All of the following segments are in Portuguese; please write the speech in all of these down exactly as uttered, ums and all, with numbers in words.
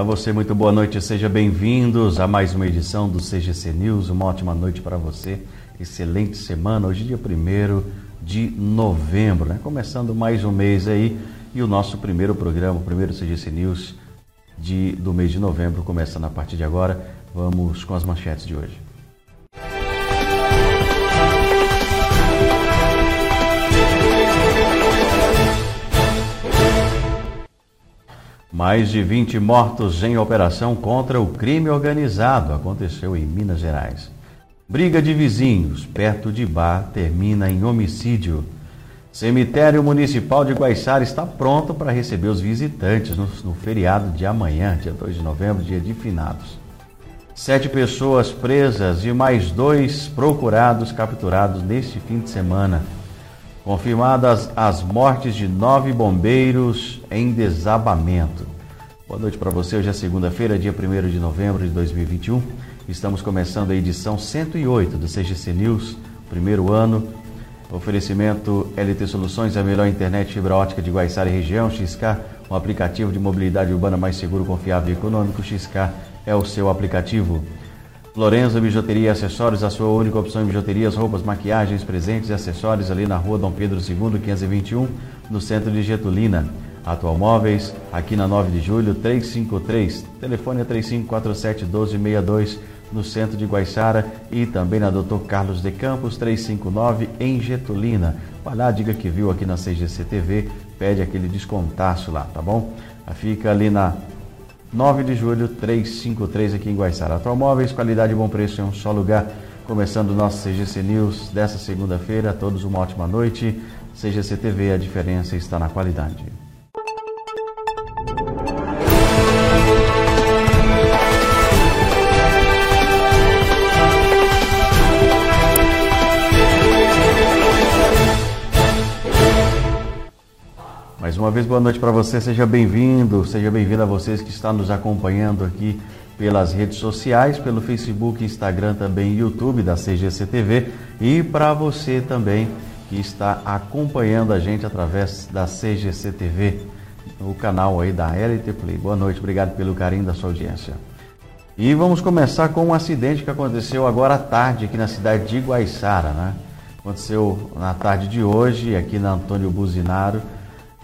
A você, muito boa noite, sejam bem-vindos a mais uma edição do C G C News. Uma ótima noite para você, excelente semana. Hoje, dia primeiro de novembro, né? Começando mais um mês aí e o nosso primeiro programa, o primeiro C G C News de, do mês de novembro, começando a partir de agora. Vamos com as manchetes de hoje. Mais de vinte mortos em operação contra o crime organizado aconteceu em Minas Gerais. Briga de vizinhos perto de bar termina em homicídio. Cemitério Municipal de Guaiçara está pronto para receber os visitantes no, no feriado de amanhã, dia dois de novembro, dia de finados. Sete pessoas presas e mais dois procurados capturados neste fim de semana. Confirmadas as mortes de nove bombeiros em desabamento. Boa noite para você. Hoje é segunda-feira, dia primeiro de novembro de dois mil e vinte e um. Estamos começando a edição cento e oito do C G C News, primeiro ano. Oferecimento L T Soluções, a melhor internet fibra ótica de Guaiçara e região. X K, um aplicativo de mobilidade urbana mais seguro, confiável e econômico. X K é o seu aplicativo. Lorenzo, bijuteria e acessórios, a sua única opção em bijuterias, roupas, maquiagens, presentes e acessórios, ali na rua Dom Pedro segundo, quinhentos e vinte e um, no centro de Getulina. Atual Móveis, aqui na nove de julho, trezentos e cinquenta e três, telefone é três cinco quatro sete um dois seis dois, no centro de Guaiçara, e também na doutor Carlos de Campos, trezentos e cinquenta e nove, em Getulina. Vai lá, diga que viu aqui na C G C T V, pede aquele descontaço lá, tá bom? Fica ali na nove de julho, trezentos e cinquenta e três, aqui em Guaiçara. Atual Móveis, qualidade e bom preço em um só lugar. Começando o nosso C G C News dessa segunda-feira. A todos uma ótima noite. C G C T V, a diferença está na qualidade. Mais uma vez, boa noite para você, seja bem-vindo, seja bem-vindo a vocês que estão nos acompanhando aqui pelas redes sociais, pelo Facebook, Instagram, também YouTube da C G C T V, e para você também que está acompanhando a gente através da C G C T V, o canal aí da L T Play. Boa noite, obrigado pelo carinho da sua audiência. E vamos começar com um acidente que aconteceu agora à tarde aqui na cidade de Guaiçara, né? Aconteceu na tarde de hoje aqui na Antônio Buzinaro,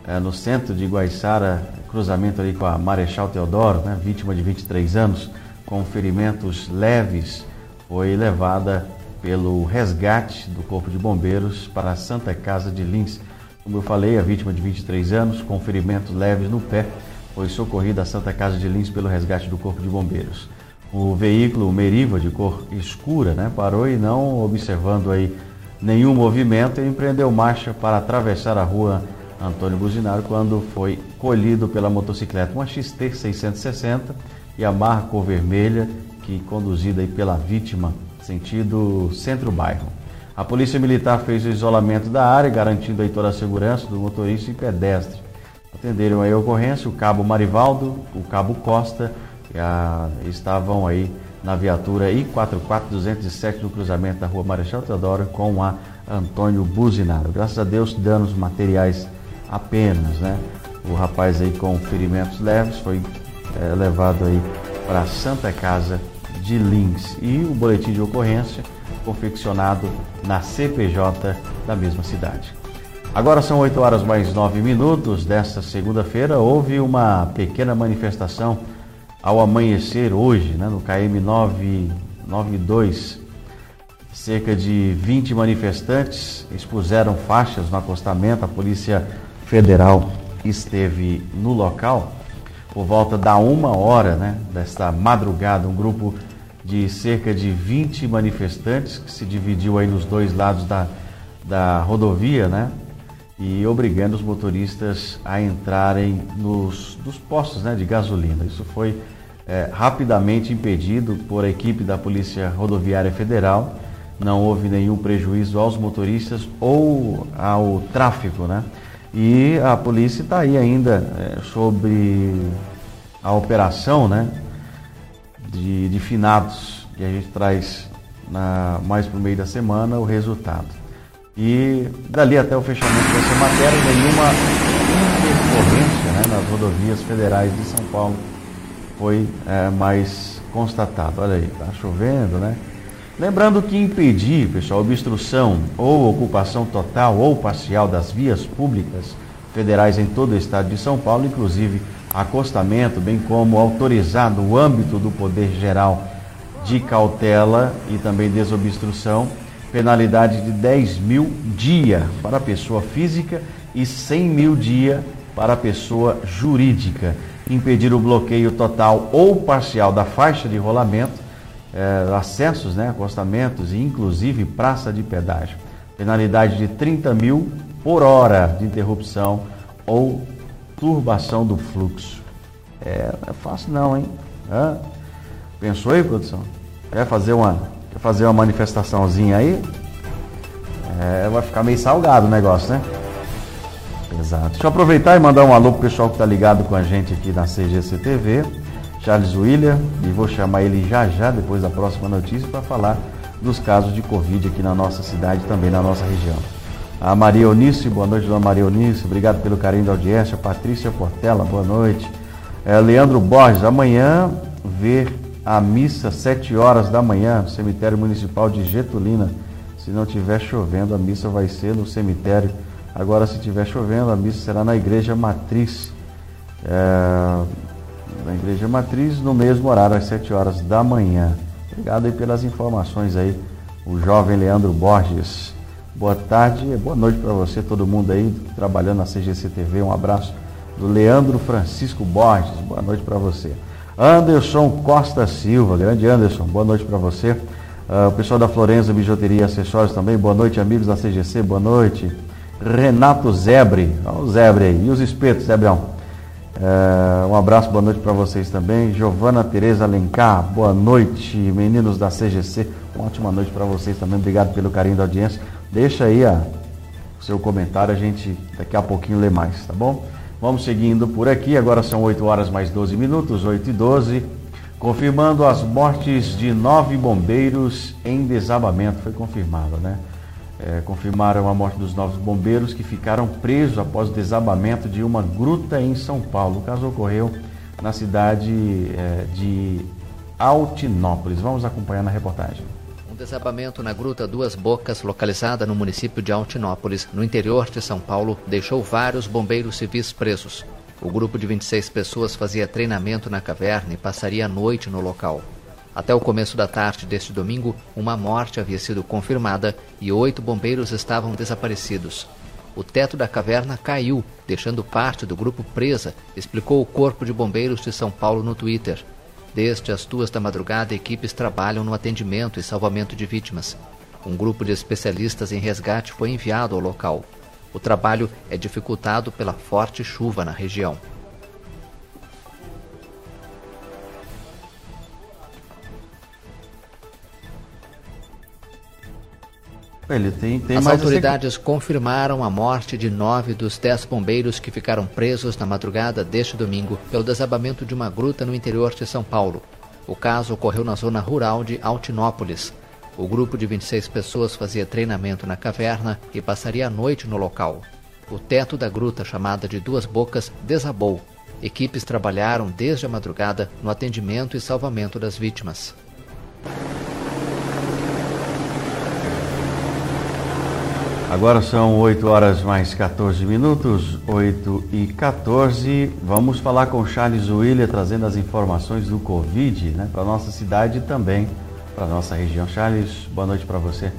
É, no centro de Guaiçara, cruzamento ali com a Marechal Teodoro, né, vítima de vinte e três anos, com ferimentos leves, foi levada pelo resgate do Corpo de Bombeiros para a Santa Casa de Lins. Como eu falei, a vítima de vinte e três anos, com ferimentos leves no pé, foi socorrida à Santa Casa de Lins pelo resgate do Corpo de Bombeiros. O veículo, o Meriva, de cor escura, né, parou e, não observando aí nenhum movimento, ele empreendeu marcha para atravessar a rua Antônio Buzinaro, quando foi colhido pela motocicleta, uma X T seiscentos e sessenta e a marca cor vermelha, que conduzida aí pela vítima, sentido centro-bairro. A Polícia Militar fez o isolamento da área, garantindo aí toda a segurança do motorista e pedestre. Atenderam aí a ocorrência, o cabo Marivaldo, o cabo Costa, que a, estavam aí na viatura I quatro quatro dois zero sete no cruzamento da rua Marechal Teodoro com a Antônio Buzinaro. Graças a Deus, danos materiais apenas, né? O rapaz aí com ferimentos leves foi é, levado aí para a Santa Casa de Lins, e o boletim de ocorrência confeccionado na C P J da mesma cidade. Agora são oito horas mais nove minutos desta segunda-feira. Houve uma pequena manifestação ao amanhecer hoje, né, no K M novecentos e noventa e dois. Cerca de vinte manifestantes expuseram faixas no acostamento. A Polícia Federal esteve no local. Por volta da uma hora, né, desta madrugada, um grupo de cerca de vinte manifestantes que se dividiu aí nos dois lados da, da rodovia, né, e obrigando os motoristas a entrarem nos, nos postos, né, de gasolina. Isso foi é, rapidamente impedido por a equipe da Polícia Rodoviária Federal. Não houve nenhum prejuízo aos motoristas ou ao tráfego, né? E a polícia está aí ainda é, sobre a operação, né, de, de finados, que a gente traz na, mais para o meio da semana o resultado. E dali até o fechamento dessa matéria, nenhuma intercorrência, né, nas rodovias federais de São Paulo foi é, mais constatado. Olha aí, tá chovendo, né? Lembrando que impedir, pessoal, obstrução ou ocupação total ou parcial das vias públicas federais em todo o estado de São Paulo, inclusive acostamento, bem como autorizado o âmbito do poder geral de cautela e também desobstrução, penalidade de dez mil dia para a pessoa física e cem mil dia para a pessoa jurídica. Impedir o bloqueio total ou parcial da faixa de rolamento, É, acessos, né, acostamentos e inclusive praça de pedágio. Penalidade de trinta mil por hora de interrupção ou turbação do fluxo. É, não é fácil não, hein? Hã? Pensou aí, produção? Quer fazer uma, quer fazer uma manifestaçãozinha aí? É, vai ficar meio salgado o negócio, né? Exato. Deixa eu aproveitar e mandar um alô pro pessoal que tá ligado com a gente aqui na C G C T V. Charles Willer, e vou chamar ele já já depois da próxima notícia para falar dos casos de Covid aqui na nossa cidade e também na nossa região. A Maria Eunice, boa noite, dona Maria Eunice, obrigado pelo carinho da audiência. Patrícia Portela, boa noite. É, Leandro Borges, amanhã ver a missa sete horas da manhã no cemitério municipal de Getulina. Se não tiver chovendo, a missa vai ser no cemitério. Agora, se tiver chovendo, a missa será na igreja matriz. É... da Igreja Matriz, no mesmo horário, às sete horas da manhã. Obrigado aí pelas informações aí, o jovem Leandro Borges. Boa tarde, boa noite para você, todo mundo aí trabalhando na C G C T V. Um abraço do Leandro Francisco Borges, boa noite para você. Anderson Costa Silva, grande Anderson, boa noite para você. Uh, o pessoal da Florença, Bijuteria e Acessórios também, boa noite, amigos da C G C, boa noite. Renato Zebre, olha o Zebre aí, e os espetos, Zebrão. Uh, um abraço, boa noite para vocês também. Giovana Tereza Alencar, boa noite, meninos da C G C, uma ótima noite para vocês também, obrigado pelo carinho da audiência. Deixa aí a, o seu comentário, a gente daqui a pouquinho lê mais, tá bom? Vamos seguindo por aqui, agora são oito horas mais doze minutos, oito e doze. Confirmando as mortes de nove bombeiros em desabamento, foi confirmado, né? É, confirmaram a morte dos novos bombeiros que ficaram presos após o desabamento de uma gruta em São Paulo. O caso ocorreu na cidade é, de Altinópolis. Vamos acompanhar na reportagem. Um desabamento na gruta Duas Bocas, localizada no município de Altinópolis, no interior de São Paulo, deixou vários bombeiros civis presos. O grupo de vinte e seis pessoas fazia treinamento na caverna e passaria a noite no local. Até o começo da tarde deste domingo, uma morte havia sido confirmada e oito bombeiros estavam desaparecidos. O teto da caverna caiu, deixando parte do grupo presa, explicou o Corpo de Bombeiros de São Paulo no Twitter. Desde as duas da madrugada, equipes trabalham no atendimento e salvamento de vítimas. Um grupo de especialistas em resgate foi enviado ao local. O trabalho é dificultado pela forte chuva na região. Ele tem, tem As mais autoridades esse... confirmaram a morte de nove dos dez bombeiros que ficaram presos na madrugada deste domingo pelo desabamento de uma gruta no interior de São Paulo. O caso ocorreu na zona rural de Altinópolis. O grupo de vinte e seis pessoas fazia treinamento na caverna e passaria a noite no local. O teto da gruta, chamada de Duas Bocas, desabou. Equipes trabalharam desde a madrugada no atendimento e salvamento das vítimas. Agora são oito horas mais quatorze minutos, oito e quatorze. Vamos falar com Charles Willer, trazendo as informações do Covid, né, para a nossa cidade e também para a nossa região. Charles, boa noite para você.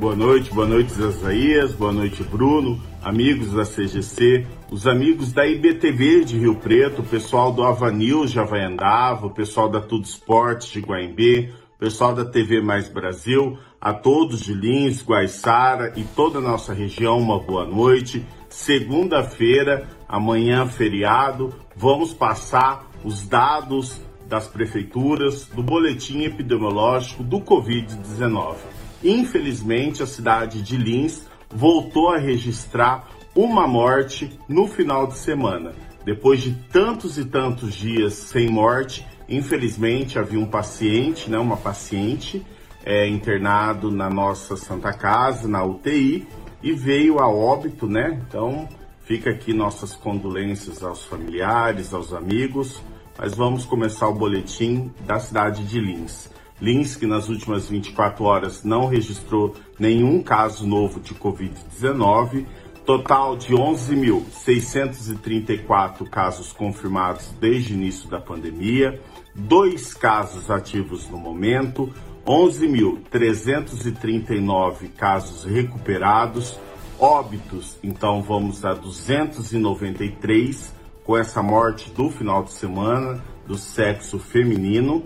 Boa noite, boa noite Zezaias, boa noite Bruno, amigos da C G C, os amigos da I B T V de Rio Preto, o pessoal do Avanil de Havaiandava, o pessoal da Tudo Esportes de Guaimbê, pessoal da T V Mais Brasil, a todos de Lins, Guaiçara e toda a nossa região, uma boa noite. Segunda-feira, amanhã feriado, vamos passar os dados das prefeituras do boletim epidemiológico do covid dezenove. Infelizmente, a cidade de Lins voltou a registrar uma morte no final de semana. Depois de tantos e tantos dias sem morte, infelizmente, havia um paciente, né, uma paciente é, internado na nossa Santa Casa, na U T I, e veio a óbito, né? Então, Fica aqui nossas condolências aos familiares, aos amigos, mas vamos começar o boletim da cidade de Lins. Lins, que nas últimas vinte e quatro horas não registrou nenhum caso novo de Covid dezenove, total de onze mil seiscentos e trinta e quatro casos confirmados desde o início da pandemia, dois casos ativos no momento, onze mil trezentos e trinta e nove casos recuperados, óbitos, então vamos a duzentos e noventa e três, com essa morte do final de semana, do sexo feminino.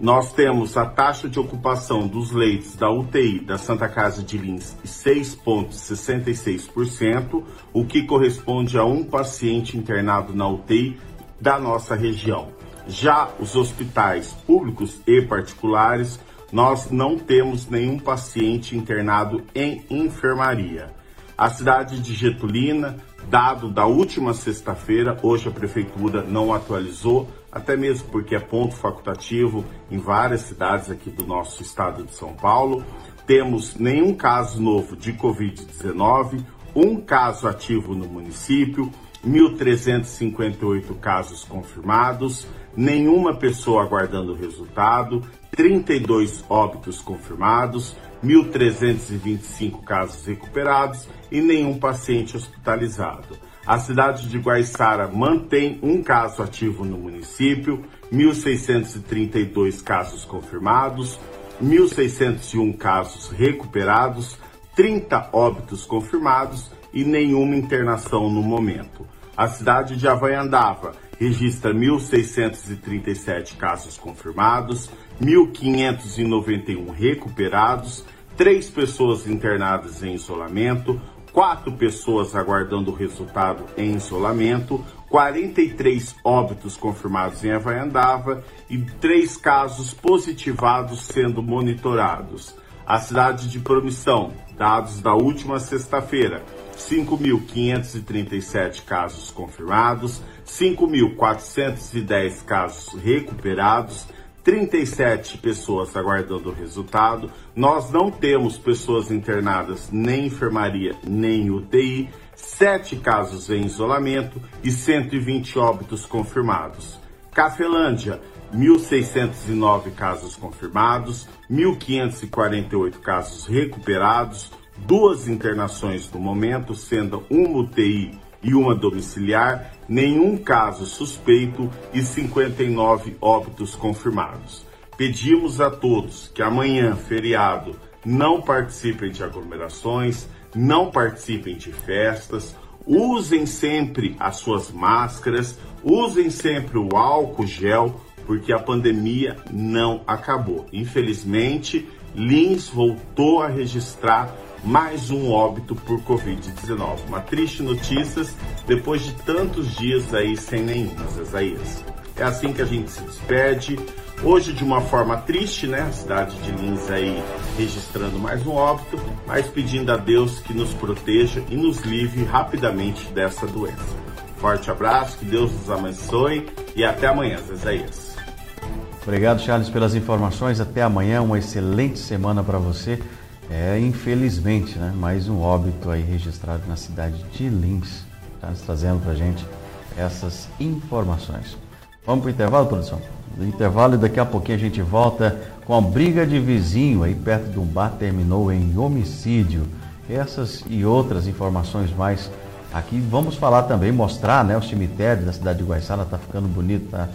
Nós temos a taxa de ocupação dos leitos da U T I da Santa Casa de Lins em seis vírgula sessenta e seis por cento, o que corresponde a um paciente internado na U T I da nossa região. Já os hospitais públicos e particulares, nós não temos nenhum paciente internado em enfermaria. A cidade de Getulina, dado da última sexta-feira, hoje a prefeitura não atualizou, até mesmo porque é ponto facultativo em várias cidades aqui do nosso estado de São Paulo. Temos nenhum caso novo de Covid dezenove, um caso ativo no município, mil trezentos e cinquenta e oito casos confirmados, nenhuma pessoa aguardando o resultado, trinta e dois óbitos confirmados, mil trezentos e vinte e cinco casos recuperados e nenhum paciente hospitalizado. A cidade de Guaiçara mantém um caso ativo no município, mil seiscentos e trinta e dois casos confirmados, mil seiscentos e um casos recuperados, trinta óbitos confirmados e nenhuma internação no momento. A cidade de Havaiandava registra mil seiscentos e trinta e sete casos confirmados, mil quinhentos e noventa e um recuperados, três pessoas internadas em isolamento, quatro pessoas aguardando o resultado em isolamento, quarenta e três óbitos confirmados em Havaiandava e três casos positivados sendo monitorados. A cidade de Promissão, dados da última sexta-feira, cinco mil quinhentos e trinta e sete casos confirmados, cinco mil quatrocentos e dez casos recuperados, trinta e sete pessoas aguardando o resultado. Nós não temos pessoas internadas nem em enfermaria nem em U T I, sete casos em isolamento e cento e vinte óbitos confirmados. Cafelândia, mil seiscentos e nove casos confirmados, mil quinhentos e quarenta e oito casos recuperados, duas internações no momento, sendo uma U T I e uma domiciliar, nenhum caso suspeito e cinquenta e nove óbitos confirmados. Pedimos a todos que amanhã, feriado, não participem de aglomerações, não participem de festas, usem sempre as suas máscaras, usem sempre o álcool gel, porque a pandemia não acabou. Infelizmente, Lins voltou a registrar mais um óbito por Covid dezenove. Uma triste notícia depois de tantos dias aí sem nenhuma, Zezaias. É assim que a gente se despede. Hoje de uma forma triste, né? A cidade de Lins aí registrando mais um óbito, mas pedindo a Deus que nos proteja e nos livre rapidamente dessa doença. Forte abraço, que Deus nos abençoe e até amanhã, Zezaias. Obrigado, Charles, pelas informações. Até amanhã, uma excelente semana para você. É, infelizmente, né? Mais um óbito aí registrado na cidade de Lins. Está nos trazendo para a gente essas informações. Vamos para o intervalo, produção? No intervalo, e daqui a pouquinho a gente volta com a briga de vizinho aí perto de um bar terminou em homicídio. Essas e outras informações mais aqui. Vamos falar também, mostrar, né? O cemitério da cidade de Guaiçara está ficando bonito, tá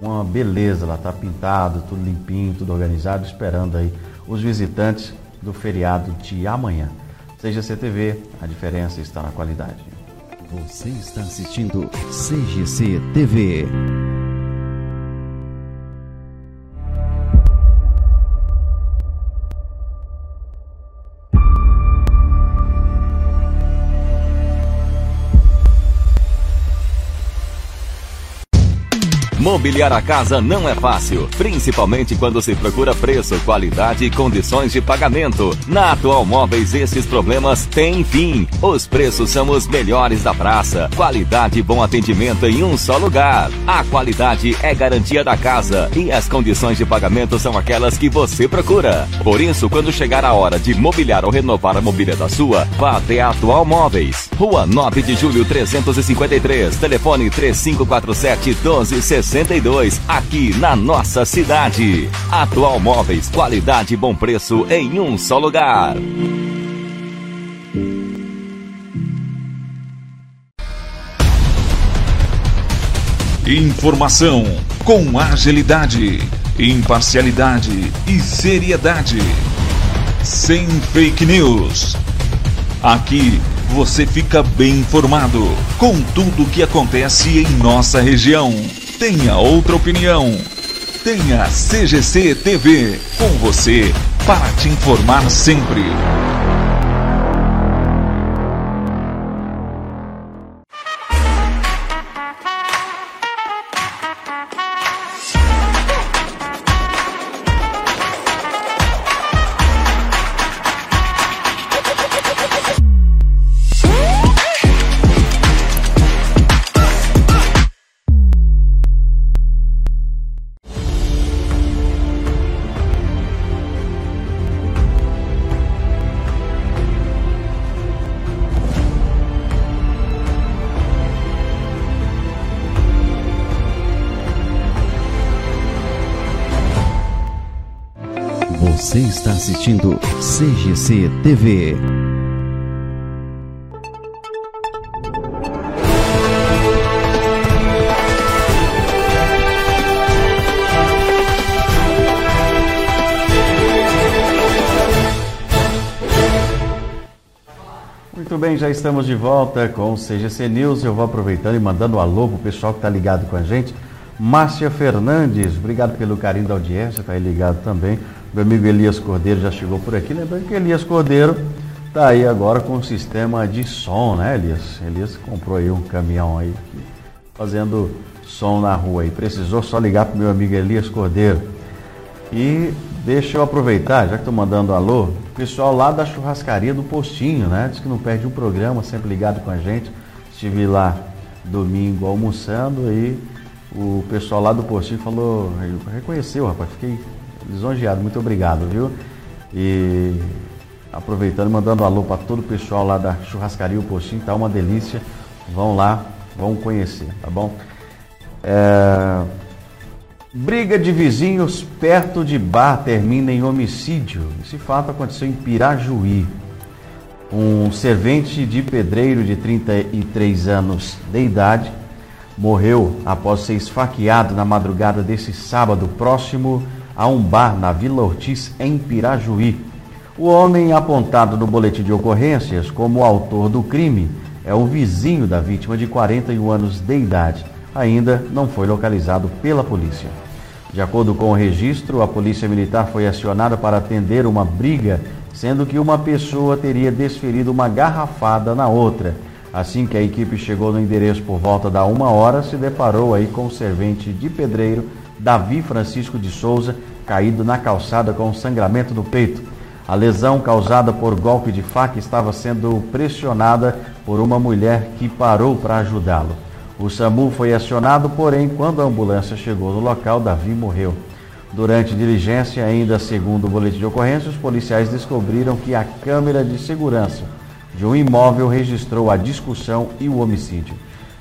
uma beleza lá, está pintado, tudo limpinho, tudo organizado, esperando aí os visitantes do feriado de amanhã. C G C T V, a diferença está na qualidade. Você está assistindo C G C T V. Mobiliar a casa não é fácil, principalmente quando se procura preço, qualidade e condições de pagamento. Na Atual Móveis, esses problemas têm fim. Os preços são os melhores da praça. Qualidade e bom atendimento em um só lugar. A qualidade é garantia da casa e as condições de pagamento são aquelas que você procura. Por isso, quando chegar a hora de mobiliar ou renovar a mobília da sua, vá até a Atual Móveis. Rua nove de julho, trezentos e cinquenta e três, telefone três cinco quatro sete, um dois seis dois, aqui na nossa cidade. Atual Móveis, qualidade e bom preço em um só lugar. Informação com agilidade, imparcialidade e seriedade. Sem fake news. Aqui você fica bem informado com tudo o que acontece em nossa região. Tenha outra opinião. Tenha C G C T V com você para te informar sempre. Você está assistindo C G C T V. Muito bem, já estamos de volta com o C G C News. Eu vou aproveitando e mandando um alô para o pessoal que está ligado com a gente. Márcia Fernandes, obrigado pelo carinho da audiência, está aí ligado também. Meu amigo Elias Cordeiro já chegou por aqui. Lembrando que Elias Cordeiro está aí agora com o sistema de som, né, Elias? Elias comprou aí um caminhão aí, fazendo som na rua aí. Precisou só ligar para o meu amigo Elias Cordeiro. E deixa eu aproveitar, já que estou mandando alô, o pessoal lá da churrascaria do Postinho, né? Diz que não perde um programa, sempre ligado com a gente. Estive lá domingo almoçando e o pessoal lá do Postinho falou, reconheceu, rapaz, fiquei lisonjeado, muito obrigado, viu? E aproveitando, mandando alô para todo o pessoal lá da churrascaria O Postinho, tá uma delícia, vão lá, vão conhecer, tá bom? É... Briga de vizinhos perto de bar termina em homicídio. Esse fato aconteceu em Pirajuí. Um servente de pedreiro de trinta e três anos de idade morreu após ser esfaqueado na madrugada desse sábado próximo a um bar na Vila Ortiz, em Pirajuí. O homem apontado no boletim de ocorrências como autor do crime é o vizinho da vítima, de quarenta e um anos de idade. Ainda não foi localizado pela polícia. De acordo com o registro, a polícia militar foi acionada para atender uma briga, sendo que uma pessoa teria desferido uma garrafada na outra. Assim que a equipe chegou no endereço por volta da uma hora, se deparou aí com o servente de pedreiro Davi Francisco de Souza, caído na calçada com sangramento no peito. A lesão causada por golpe de faca estava sendo pressionada por uma mulher que parou para ajudá-lo. O SAMU foi acionado, porém, quando a ambulância chegou no local, Davi morreu. Durante diligência, ainda segundo o boletim de ocorrência, os policiais descobriram que a câmera de segurança de um imóvel registrou a discussão e o homicídio.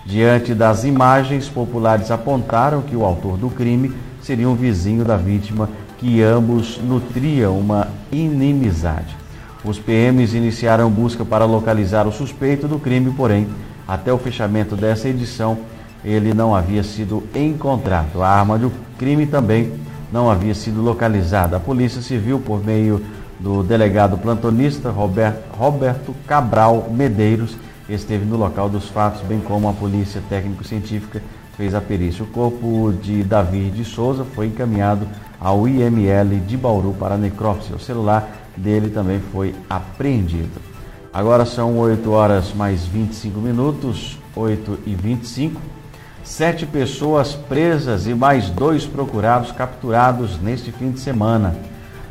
Diante das imagens, populares apontaram que o autor do crime seria um vizinho da vítima, que ambos nutriam uma inimizade. Os P Ms iniciaram busca para localizar o suspeito do crime, porém, até o fechamento dessa edição, ele não havia sido encontrado. A arma do crime também não havia sido localizada. A Polícia Civil, por meio do delegado plantonista Roberto, Roberto Cabral Medeiros, esteve no local dos fatos, bem como a polícia técnico-científica fez a perícia. O corpo de Davi de Souza foi encaminhado ao I M L de Bauru para a necrópsia. O celular dele também foi apreendido. Agora são oito horas mais vinte e cinco minutos, oito e vinte e cinco. Sete pessoas presas e mais dois procurados capturados neste fim de semana.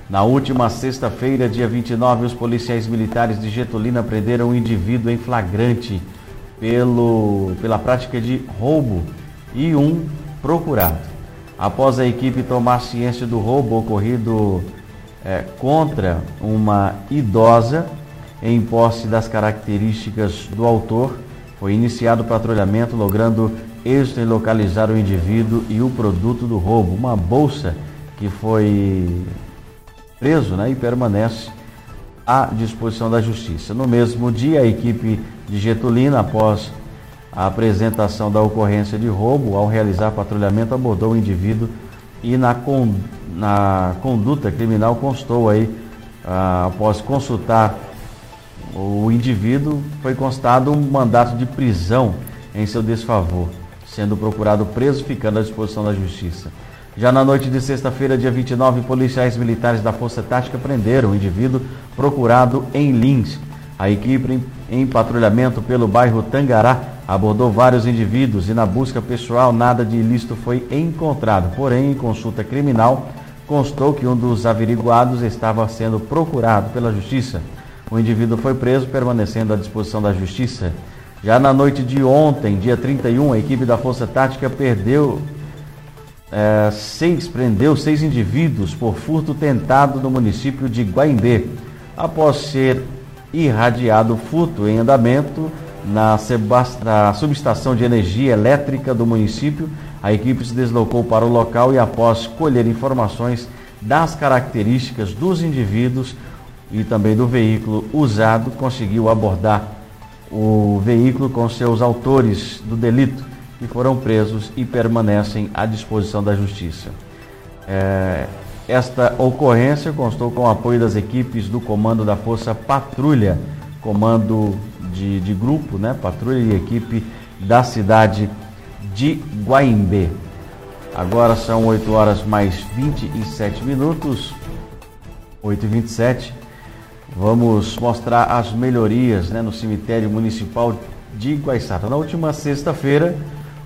Na última sexta-feira, dia vinte e nove, os policiais militares de Getulina prenderam um indivíduo em flagrante pelo, pela prática de roubo e um procurado. Após a equipe tomar ciência do roubo ocorrido é, contra uma idosa, em posse das características do autor, foi iniciado o patrulhamento, logrando êxito em localizar o indivíduo e o produto do roubo, uma bolsa que foi preso, né, e permanece à disposição da Justiça. No mesmo dia, a equipe de Getulina, após a apresentação da ocorrência de roubo, ao realizar patrulhamento, abordou o indivíduo e na, con na conduta criminal constou aí, ah, após consultar o indivíduo, foi constado um mandato de prisão em seu desfavor, sendo procurado preso, ficando à disposição da Justiça. Já na noite de sexta-feira, dia vinte e nove, policiais militares da Força Tática prenderam o indivíduo procurado em Lins. A equipe, em patrulhamento pelo bairro Tangará, abordou vários indivíduos e na busca pessoal nada de ilícito foi encontrado. Porém, em consulta criminal, constou que um dos averiguados estava sendo procurado pela Justiça. O indivíduo foi preso, permanecendo à disposição da Justiça. Já na noite de ontem, dia trinta e um, a equipe da Força Tática perdeu, é, seis, prendeu seis indivíduos por furto tentado no município de Guaimbê. Após ser irradiado o furto em andamento na, na subestação de energia elétrica do município, a equipe se deslocou para o local e, após colher informações das características dos indivíduos e também do veículo usado, conseguiu abordar o veículo com seus autores do delito, que foram presos e permanecem à disposição da Justiça. É, esta ocorrência constou com o apoio das equipes do Comando da Força Patrulha, Comando de, de Grupo, né, Patrulha e Equipe da cidade de Guaimbê. Agora são oito horas mais vinte e sete minutos, oito e vinte e sete. Vamos mostrar as melhorias, né, no cemitério municipal de Guaiçara. Na última sexta-feira,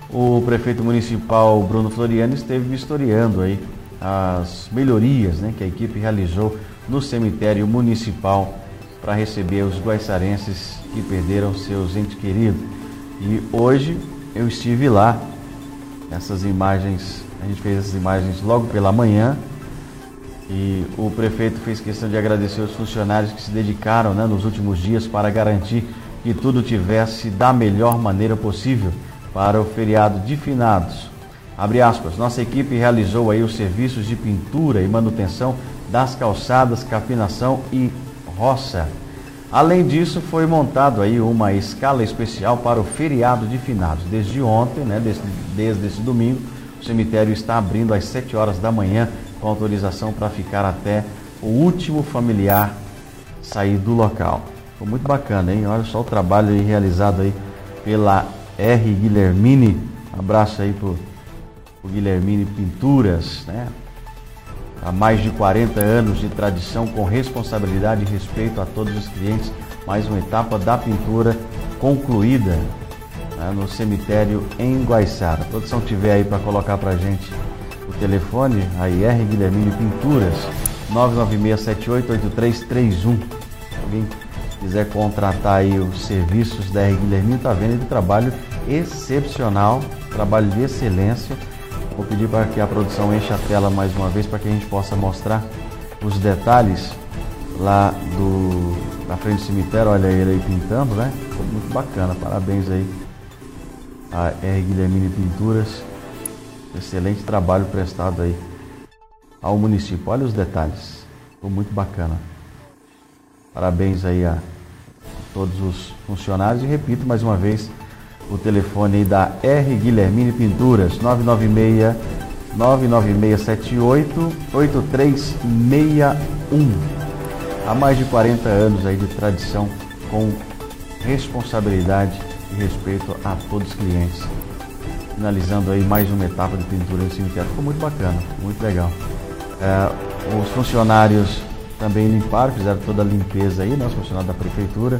o prefeito municipal Bruno Floriano esteve vistoriando aí as melhorias, né, que a equipe realizou no cemitério municipal para receber os guaiçarenses que perderam seus entes queridos. E hoje eu estive lá. Essas imagens, a gente fez essas imagens logo pela manhã. E o prefeito fez questão de agradecer os funcionários que se dedicaram, né, nos últimos dias para garantir que tudo tivesse da melhor maneira possível para o feriado de finados. Abre aspas, nossa equipe realizou aí os serviços de pintura e manutenção das calçadas, capinação e roça. Além disso, foi montado aí uma escala especial para o feriado de finados. Desde ontem, né, desde, desde esse domingo, o cemitério está abrindo às sete horas da manhã, com autorização para ficar até o último familiar sair do local. Foi muito bacana, hein? Olha só o trabalho aí realizado aí pela R. Guilhermini. Abraço aí pro, pro Guilhermini Pinturas, né? Há mais de quarenta anos de tradição, com responsabilidade e respeito a todos os clientes. Mais uma etapa da pintura concluída, né, no cemitério em Guaiçara. A produção tiver aí para colocar pra gente o telefone, a R. Guilhermini Pinturas, nove nove seis sete oito oito três três um. Se alguém quiser contratar aí os serviços da R. Guilhermini, está vendo um trabalho excepcional, trabalho de excelência. Vou pedir para que a produção enche a tela mais uma vez para que a gente possa mostrar os detalhes lá do, da frente do cemitério. Olha ele aí pintando, né? Ficou muito bacana, parabéns aí a R. Guilhermini Pinturas. Excelente trabalho prestado aí ao município. Olha os detalhes. Ficou muito bacana. Parabéns aí a todos os funcionários. E repito mais uma vez o telefone aí da R. Guilhermini Pinturas, nove nove seis, nove nove seis sete oito, oito três seis um. Há mais de quarenta anos aí de tradição, com responsabilidade e respeito a todos os clientes. Finalizando aí mais uma etapa de pintura do cemitério. Ficou muito bacana, muito legal. É, os funcionários também limparam, fizeram toda a limpeza aí, né, os funcionários da prefeitura.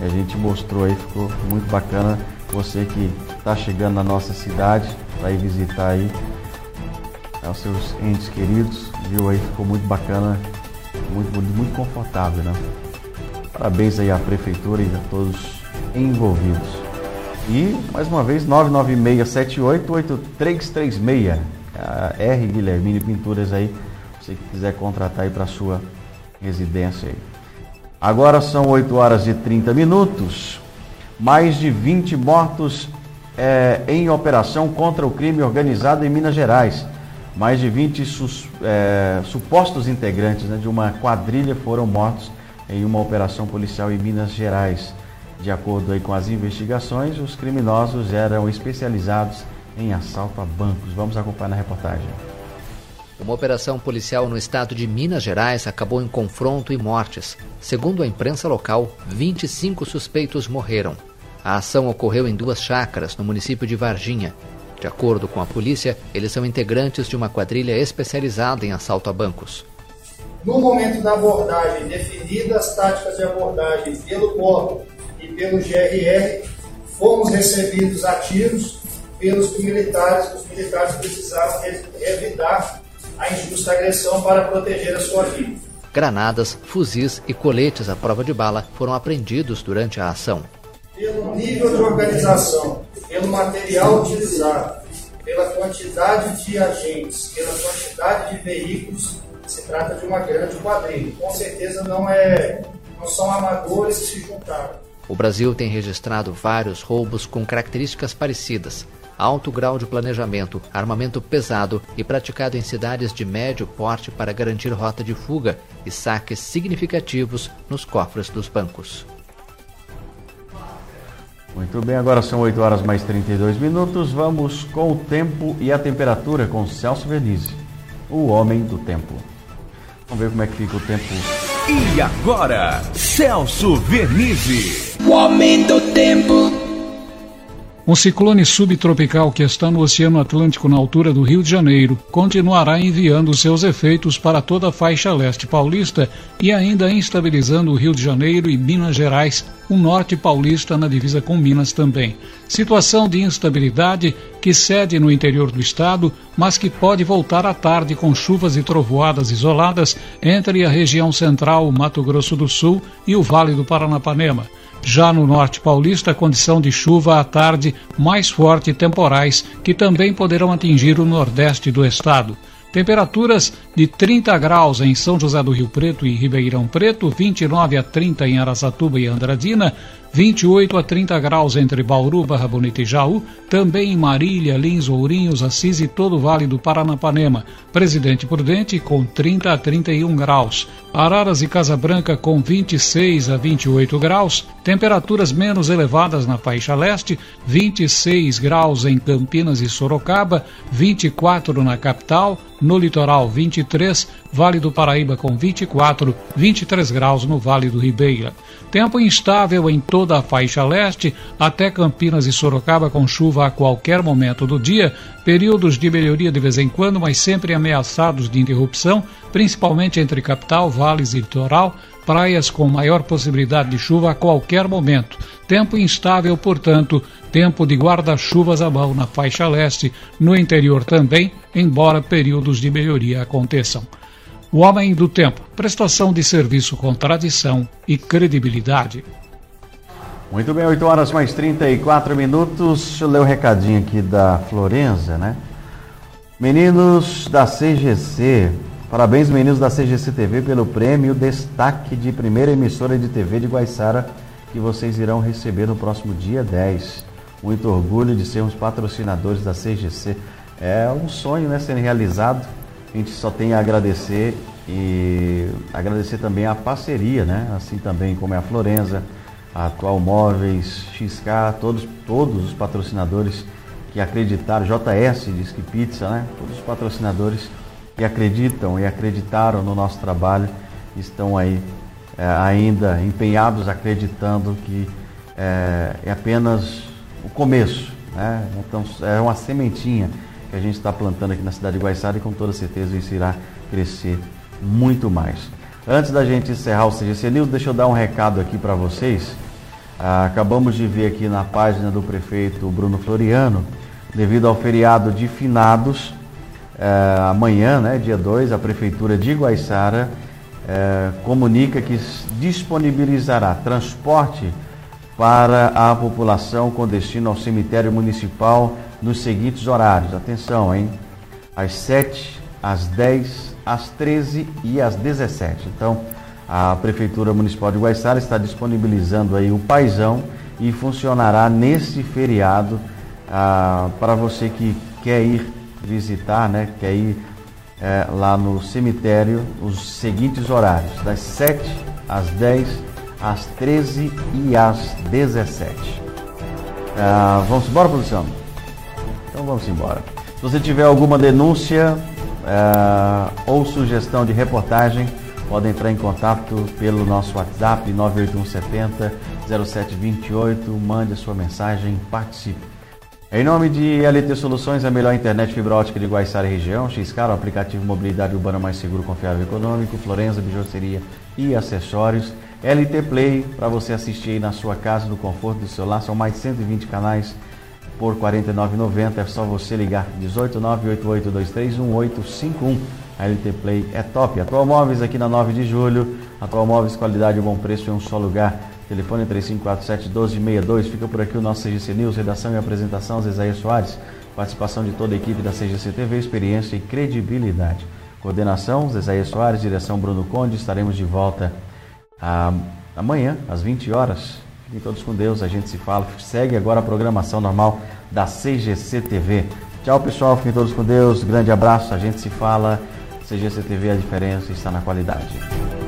E a gente mostrou aí, ficou muito bacana. Você que está chegando na nossa cidade para ir visitar aí aos seus entes queridos, viu aí, ficou muito bacana, muito muito, muito confortável, né? Parabéns aí à prefeitura e a todos envolvidos. E, mais uma vez, nove nove seis, sete oito oito, três três seis, a R. Guilhermini Pinturas aí, se quiser contratar aí para sua residência aí. Agora são oito horas e trinta minutos, mais de vinte mortos é, em operação contra o crime organizado em Minas Gerais. Mais de vinte sus, é, supostos integrantes né, de uma quadrilha foram mortos em uma operação policial em Minas Gerais. De acordo aí com as investigações, os criminosos eram especializados em assalto a bancos. Vamos acompanhar na reportagem. Uma operação policial no estado de Minas Gerais acabou em confronto e mortes. Segundo a imprensa local, vinte e cinco suspeitos morreram. A ação ocorreu em duas chácaras, no município de Varginha. De acordo com a polícia, eles são integrantes de uma quadrilha especializada em assalto a bancos. No momento da abordagem, definidas as táticas de abordagem pelo corpo e pelo G R R, fomos recebidos a tiros pelos militares. Os militares precisavam evitar a injusta agressão para proteger a sua vida. Granadas, fuzis e coletes à prova de bala foram apreendidos durante a ação. Pelo nível de organização, pelo material utilizado, pela quantidade de agentes, pela quantidade de veículos, se trata de uma grande quadrilha. Com certeza não, é, não são amadores que se juntaram. O Brasil tem registrado vários roubos com características parecidas. Alto grau de planejamento, armamento pesado e praticado em cidades de médio porte para garantir rota de fuga e saques significativos nos cofres dos bancos. Muito bem, agora são oito horas mais trinta e dois minutos. Vamos com o tempo e a temperatura com Celso Vernizzi, o homem do tempo. Vamos ver como é que fica o tempo. E agora, Celso Vernizzi, o homem do tempo. Um ciclone subtropical que está no Oceano Atlântico na altura do Rio de Janeiro continuará enviando seus efeitos para toda a faixa leste paulista e ainda instabilizando o Rio de Janeiro e Minas Gerais, o norte paulista na divisa com Minas também. Situação de instabilidade que cede no interior do estado, mas que pode voltar à tarde com chuvas e trovoadas isoladas entre a região central, Mato Grosso do Sul e o Vale do Paranapanema. Já no norte paulista, a condição de chuva à tarde mais forte e temporais, que também poderão atingir o nordeste do estado. Temperaturas de trinta graus em São José do Rio Preto e Ribeirão Preto, vinte e nove a trinta em Araçatuba e Andradina, vinte e oito a trinta graus entre Bauru, Barra Bonita e Jaú, também em Marília, Lins, Ourinhos, Assis e todo o Vale do Paranapanema. Presidente Prudente com trinta a trinta e um graus. Araras e Casa Branca com vinte e seis a vinte e oito graus. Temperaturas menos elevadas na faixa leste, vinte e seis graus em Campinas e Sorocaba, vinte e quatro na capital. No litoral, vinte e três, Vale do Paraíba com vinte e quatro, vinte e três graus no Vale do Ribeira. Tempo instável em toda a faixa leste, até Campinas e Sorocaba com chuva a qualquer momento do dia, períodos de melhoria de vez em quando, mas sempre ameaçados de interrupção, principalmente entre capital, vales e litoral, praias com maior possibilidade de chuva a qualquer momento. Tempo instável, portanto, tempo de guarda-chuvas à mão na faixa leste, no interior também, embora períodos de melhoria aconteçam. O homem do tempo, prestação de serviço com tradição e credibilidade. Muito bem, oito horas mais trinta e quatro minutos. Deixa eu ler o recadinho aqui da Florença, né? Meninos da C G C, parabéns meninos da C G C T V pelo prêmio Destaque de Primeira Emissora de T V de Guaiçara, que vocês irão receber no próximo dia dez. Muito orgulho de sermos patrocinadores da C G C. É um sonho, né, sendo realizado. A gente só tem a agradecer e agradecer também a parceria, né? Assim também como é a Florença, a Atual Móveis, X K, todos, todos os patrocinadores que acreditaram, J S, Disque Pizza, né? Todos os patrocinadores que acreditam e acreditaram no nosso trabalho estão aí é, ainda empenhados, acreditando que é, é apenas o começo, né? Então, é uma sementinha que a gente está plantando aqui na cidade de Guaiçara e com toda certeza isso irá crescer muito mais. Antes da gente encerrar o C G C News, deixa eu dar um recado aqui para vocês. Acabamos de ver aqui na página do prefeito Bruno Floriano, devido ao feriado de finados, eh, amanhã, né, dia dois, a Prefeitura de Guaiçara eh, comunica que disponibilizará transporte para a população com destino ao cemitério municipal nos seguintes horários. Atenção, hein? Às sete, às dez, às treze e às dezessete. Então, a Prefeitura Municipal de Guaiçara está disponibilizando aí o paizão e funcionará nesse feriado ah, para você que quer ir visitar, né? Quer ir eh, lá no cemitério, os seguintes horários, das sete às dez, às treze e às dezessete. Ah, vamos embora, produção? Então vamos embora. Se você tiver alguma denúncia ah, ou sugestão de reportagem, pode entrar em contato pelo nosso WhatsApp nove oito um, sete zero, zero sete dois oito, mande a sua mensagem, participe. Em nome de L T Soluções, a melhor internet fibra ótica de Guaiçara e região, X K, o aplicativo mobilidade urbana mais seguro, confiável e econômico, Florença, bijuteria e acessórios, L T Play, para você assistir aí na sua casa, no conforto do celular, são mais de cento e vinte canais por quarenta e nove reais e noventa centavos, é só você ligar dezoito nove oito oito dois três um oito cinco um. A L T Play é top. Atual Móveis aqui na nove de julho. Atual Móveis, qualidade e bom preço em um só lugar. Telefone três cinco quatro sete, um dois seis dois. Fica por aqui o nosso C G C News, redação e apresentação, Zezaias Soares. Participação de toda a equipe da C G C T V, experiência e credibilidade. Coordenação, Zezaias Soares, direção Bruno Conde. Estaremos de volta ah, amanhã, às vinte horas. Fiquem todos com Deus, a gente se fala. Segue agora a programação normal da C G C T V. Tchau, pessoal. Fiquem todos com Deus. Grande abraço, a gente se fala. C G C T V, a diferença está na qualidade.